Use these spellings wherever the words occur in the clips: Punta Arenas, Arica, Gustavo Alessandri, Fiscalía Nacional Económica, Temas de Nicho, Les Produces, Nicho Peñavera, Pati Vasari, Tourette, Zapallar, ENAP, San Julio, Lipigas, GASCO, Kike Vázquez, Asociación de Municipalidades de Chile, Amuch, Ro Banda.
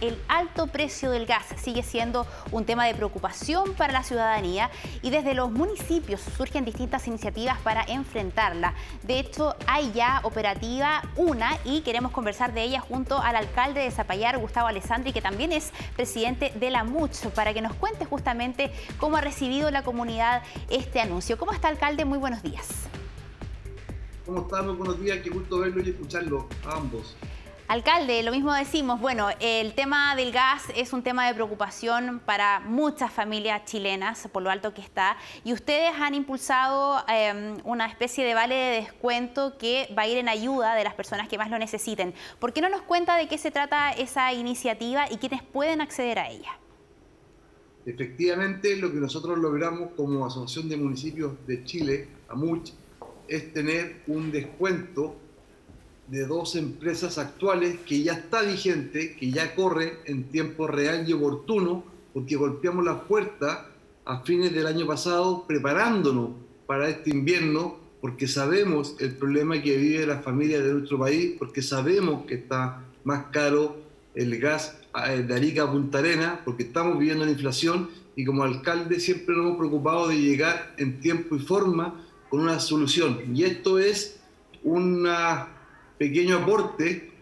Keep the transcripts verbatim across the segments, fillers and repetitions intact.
El alto precio del gas sigue siendo un tema de preocupación para la ciudadanía y desde los municipios surgen distintas iniciativas para enfrentarla. De hecho, hay ya operativa una y queremos conversar de ella junto al alcalde de Zapallar, Gustavo Alessandri, que también es presidente de la Amuch, para que nos cuente justamente cómo ha recibido la comunidad este anuncio. ¿Cómo está, alcalde? Muy buenos días. ¿Cómo estamos? Buenos días. Qué gusto verlo y escucharlo a ambos. Alcalde, lo mismo decimos. Bueno, el tema del gas es un tema de preocupación para muchas familias chilenas, por lo alto que está, y ustedes han impulsado eh, una especie de vale de descuento que va a ir en ayuda de las personas que más lo necesiten. ¿Por qué no nos cuenta de qué se trata esa iniciativa y quiénes pueden acceder a ella? Efectivamente, lo que nosotros logramos como Asociación de Municipios de Chile, Amuch, es tener un descuento de dos empresas actuales que ya está vigente, que ya corre en tiempo real y oportuno, porque golpeamos la puerta a fines del año pasado preparándonos para este invierno, porque sabemos el problema que vive la familia de nuestro país, porque sabemos que está más caro el gas de Arica a Punta Arenas, porque estamos viviendo la inflación y como alcalde siempre nos hemos preocupado de llegar en tiempo y forma con una solución. Y esto es una... pequeño aporte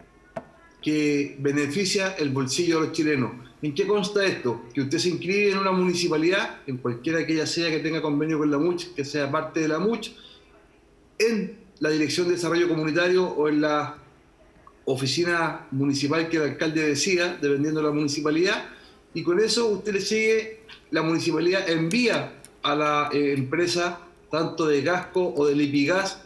que beneficia el bolsillo de los chilenos. ¿En qué consta esto? Que usted se inscribe en una municipalidad, en cualquiera que ella sea que tenga convenio con la Amuch, que sea parte de la Amuch, en la Dirección de Desarrollo Comunitario o en la oficina municipal que el alcalde decida, dependiendo de la municipalidad, y con eso usted le sigue, la municipalidad envía a la eh, empresa, tanto de GASCO o de Lipigas,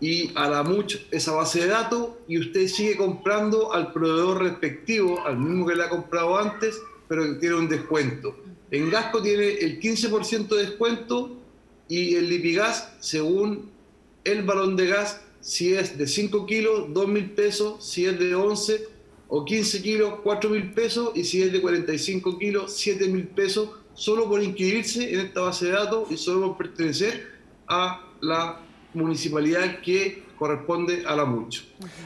y a la Amuch esa base de datos, y usted sigue comprando al proveedor respectivo, al mismo que le ha comprado antes, pero que tiene un descuento. En GASCO tiene el quince por ciento de descuento y el Lipigas, según el balón de gas, si es de cinco kilos, dos mil pesos, si es de once o quince kilos, cuatro mil pesos, y si es de cuarenta y cinco kilos, siete mil pesos, solo por inscribirse en esta base de datos y solo por pertenecer a la municipalidad que corresponde a la Amuch.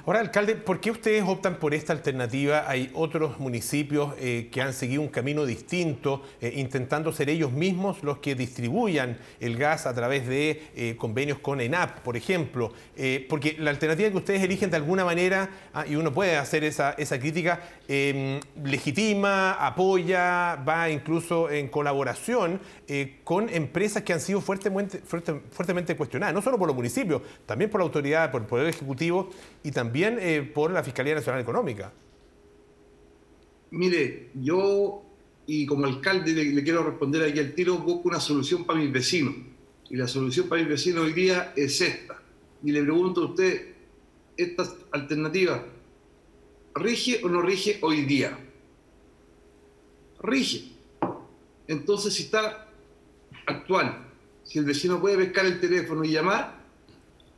Ahora, alcalde, ¿por qué ustedes optan por esta alternativa? Hay otros municipios eh, que han seguido un camino distinto, eh, intentando ser ellos mismos los que distribuyan el gas a través de eh, convenios con ENAP, por ejemplo. Eh, porque la alternativa que ustedes eligen de alguna manera, ah, y uno puede hacer esa, esa crítica, eh, legitima, apoya, va incluso en colaboración eh, con empresas que han sido fuertemente, fuerte, fuertemente cuestionadas, no solo por los municipios, también por la autoridad, por el Poder Ejecutivo y también eh, por la Fiscalía Nacional Económica. Mire, yo y como alcalde le, le quiero responder aquí al tiro, busco una solución para mis vecinos. Y la solución para mis vecinos hoy día es esta. Y le pregunto a usted, ¿esta alternativa rige o no rige hoy día? Rige. Entonces, si está actual, si el vecino puede pescar el teléfono y llamar,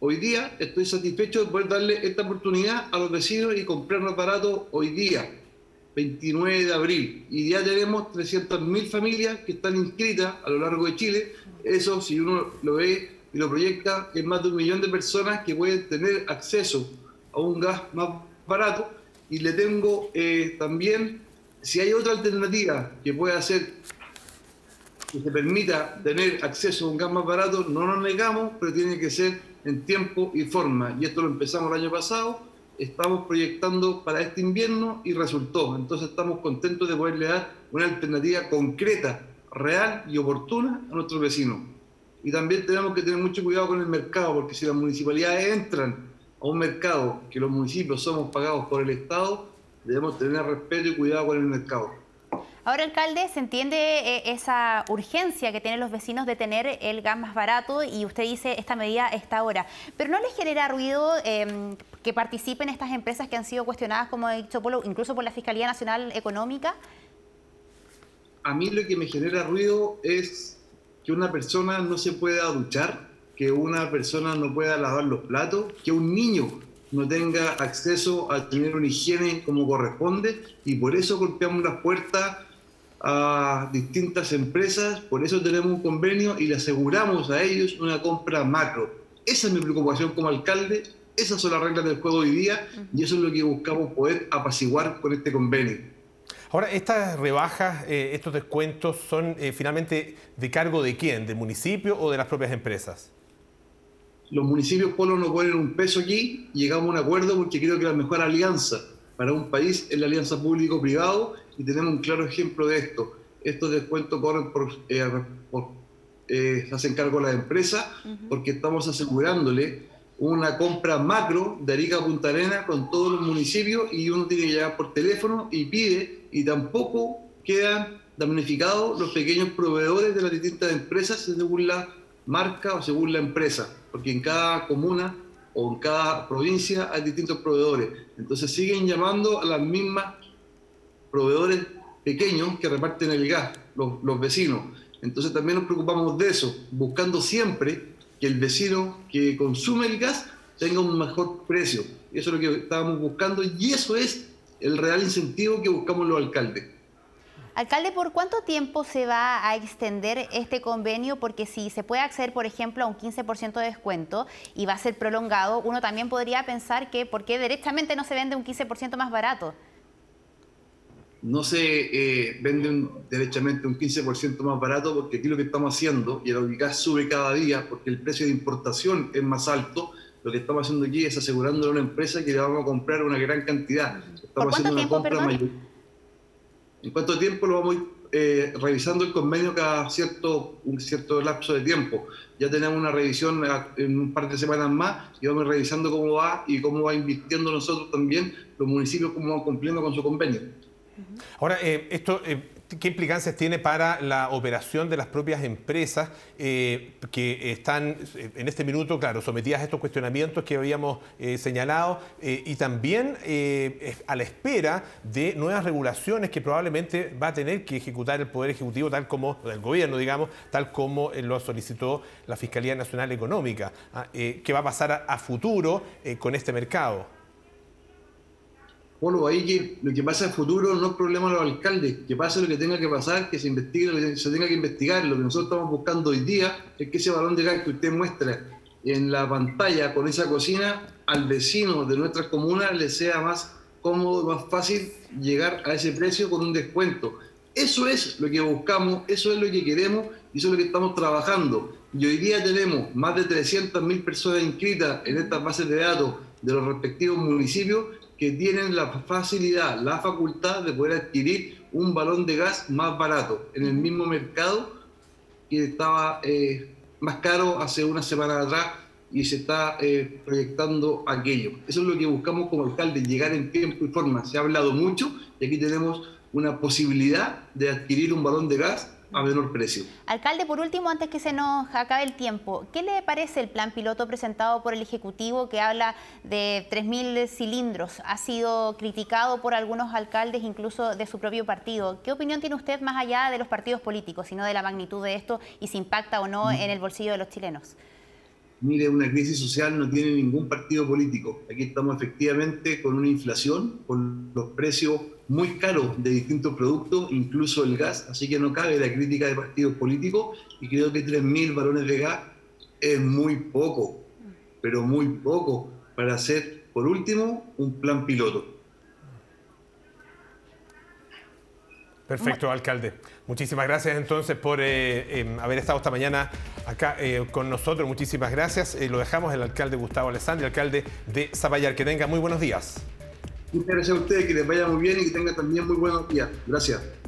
hoy día estoy satisfecho de poder darle esta oportunidad a los vecinos y comprar un aparato hoy día, veintinueve de abril. Y ya tenemos trescientas mil familias que están inscritas a lo largo de Chile. Eso, si uno lo ve y lo proyecta, es más de un millón de personas que pueden tener acceso a un gas más barato. Y le tengo eh, también, si hay otra alternativa que pueda hacer que se permita tener acceso a un gas más barato, no nos negamos, pero tiene que ser en tiempo y forma. Y esto lo empezamos el año pasado, estamos proyectando para este invierno y resultó. Entonces estamos contentos de poderle dar una alternativa concreta, real y oportuna a nuestros vecinos. Y también tenemos que tener mucho cuidado con el mercado, porque si las municipalidades entran a un mercado que los municipios somos pagados por el Estado, debemos tener respeto y cuidado con el mercado. Ahora, alcalde, se entiende eh, esa urgencia que tienen los vecinos de tener el gas más barato y usted dice esta medida está ahora. ¿Pero no les genera ruido eh, que participen estas empresas que han sido cuestionadas, como he dicho, por lo, incluso por la Fiscalía Nacional Económica? A mí lo que me genera ruido es que una persona no se pueda duchar, que una persona no pueda lavar los platos, que un niño no tenga acceso a tener una higiene como corresponde, y por eso golpeamos las puertas a distintas empresas, por eso tenemos un convenio y le aseguramos a ellos una compra macro. Esa es mi preocupación como alcalde, esas son las reglas del juego hoy día y eso es lo que buscamos poder apaciguar con este convenio. Ahora, estas rebajas, eh, estos descuentos, ¿son eh, finalmente de cargo de quién? ¿Del municipio o de las propias empresas? Los municipios polos no ponen un peso aquí, llegamos a un acuerdo porque creo que la mejor alianza para un país es la alianza público-privado y tenemos un claro ejemplo de esto. Estos descuentos corren por, eh, por eh, se hacen cargo las empresas uh-huh. porque estamos asegurándole una compra macro de Arica a Punta Arenas con todos los municipios y uno tiene que llegar por teléfono y pide y tampoco quedan damnificados los pequeños proveedores de las distintas empresas según la marca o según la empresa, porque en cada comuna o en cada provincia hay distintos proveedores. Entonces siguen llamando a las mismas proveedores pequeños que reparten el gas, los, los vecinos. Entonces también nos preocupamos de eso, buscando siempre que el vecino que consume el gas tenga un mejor precio. Eso es lo que estábamos buscando y eso es el real incentivo que buscamos los alcaldes. Alcalde, ¿por cuánto tiempo se va a extender este convenio? Porque si se puede acceder, por ejemplo, a un quince por ciento de descuento y va a ser prolongado, uno también podría pensar que ¿por qué directamente no se vende un quince por ciento más barato? No se eh, vende un, derechamente un quince por ciento más barato porque aquí lo que estamos haciendo, y el gas sube cada día porque el precio de importación es más alto, lo que estamos haciendo aquí es asegurándole a una empresa que le vamos a comprar una gran cantidad. Estamos ¿Por cuánto tiempo, perdón? En cuánto tiempo lo vamos a ir eh, revisando el convenio cada cierto, un cierto lapso de tiempo. Ya tenemos una revisión en un par de semanas más y vamos revisando cómo va y cómo va invirtiendo nosotros también los municipios, cómo van cumpliendo con su convenio. Ahora, eh, esto, eh, ¿qué implicancias tiene para la operación de las propias empresas eh, que están en este minuto, claro, sometidas a estos cuestionamientos que habíamos eh, señalado eh, y también eh, a la espera de nuevas regulaciones que probablemente va a tener que ejecutar el Poder Ejecutivo, tal como, el gobierno, digamos, tal como eh, lo solicitó la Fiscalía Nacional Económica? Eh, ¿Qué va a pasar a, a futuro eh, con este mercado? Bueno, ahí que lo que pasa en el futuro no es problema de los alcaldes, que pase lo que tenga que pasar, que se investigue lo que se tenga que investigar. Lo que nosotros estamos buscando hoy día es que ese balón de gas que usted muestra en la pantalla con esa cocina, al vecino de nuestras comunas le sea más cómodo, más fácil llegar a ese precio con un descuento. Eso es lo que buscamos, eso es lo que queremos y eso es lo que estamos trabajando. Y hoy día tenemos más de trescientas mil personas inscritas en estas bases de datos de los respectivos municipios que tienen la facilidad, la facultad de poder adquirir un balón de gas más barato en el mismo mercado que estaba eh, más caro hace una semana atrás y se está eh, proyectando aquello. Eso es lo que buscamos como alcalde, llegar en tiempo y forma. Se ha hablado mucho y aquí tenemos una posibilidad de adquirir un balón de gas a menor precio. Alcalde, por último, antes que se nos acabe el tiempo, ¿qué le parece el plan piloto presentado por el Ejecutivo que habla de tres mil cilindros? Ha sido criticado por algunos alcaldes, incluso de su propio partido. ¿Qué opinión tiene usted más allá de los partidos políticos, sino de la magnitud de esto y si impacta o no en el bolsillo de los chilenos? Mire, una crisis social no tiene ningún partido político. Aquí estamos efectivamente con una inflación, con los precios muy caros de distintos productos, incluso el gas, así que no cabe la crítica de partidos políticos y creo que tres mil balones de gas es muy poco, pero muy poco para hacer, por último, un plan piloto. Perfecto, alcalde. Muchísimas gracias entonces por eh, eh, haber estado esta mañana acá eh, con nosotros. Muchísimas gracias. Eh, lo dejamos el alcalde Gustavo Alessandri, alcalde de Zapallar. Que tenga muy buenos días. Muchas gracias a ustedes, que les vaya muy bien y que tengan también muy buenos días. Gracias.